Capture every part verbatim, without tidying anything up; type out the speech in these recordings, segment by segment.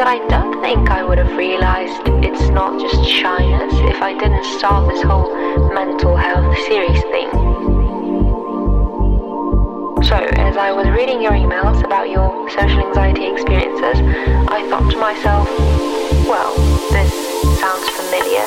that I don't think I would have realized it's not just shyness if I didn't start this whole mental health series thing. So, as I was reading your emails about your social anxiety experiences, I thought to myself, well, this sounds familiar.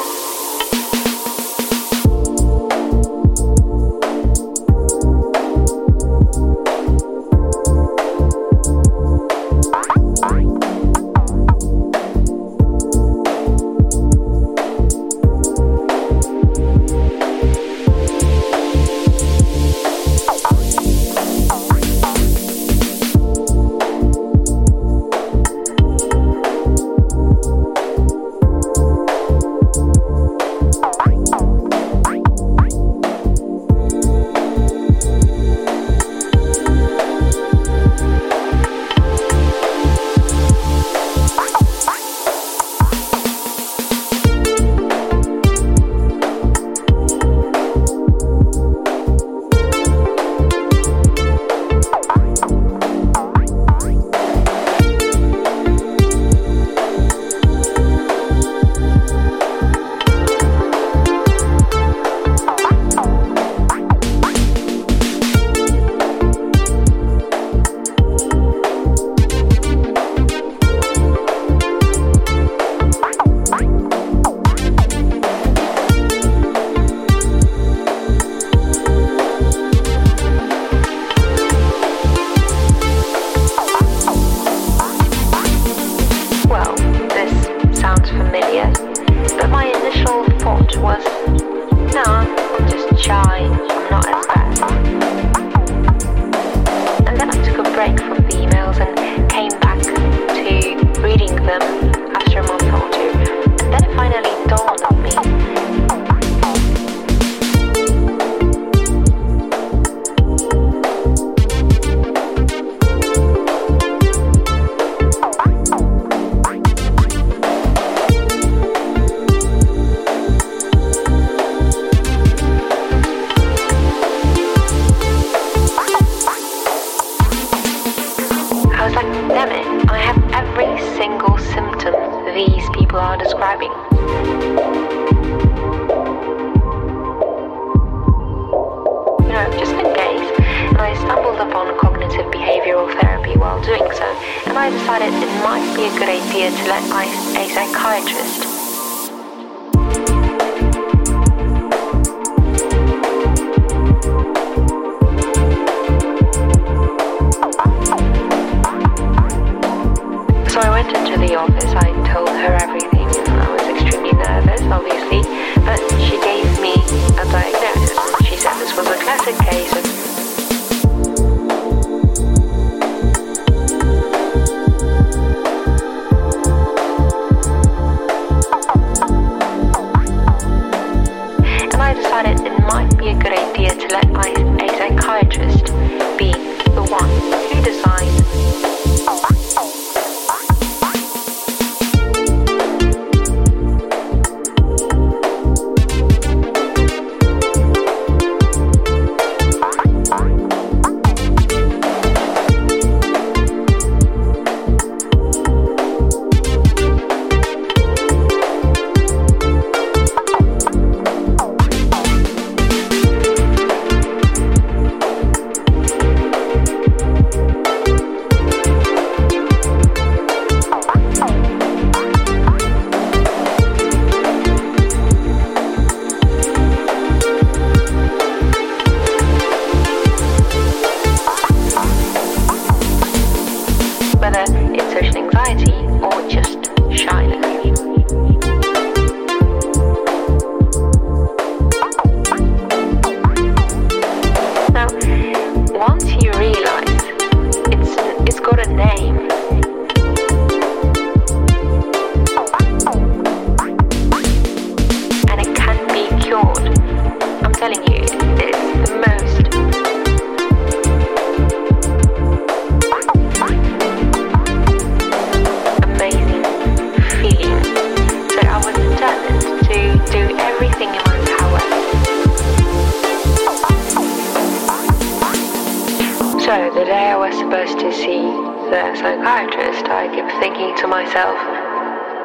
as a psychiatrist, I kept thinking to myself,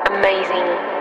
amazing.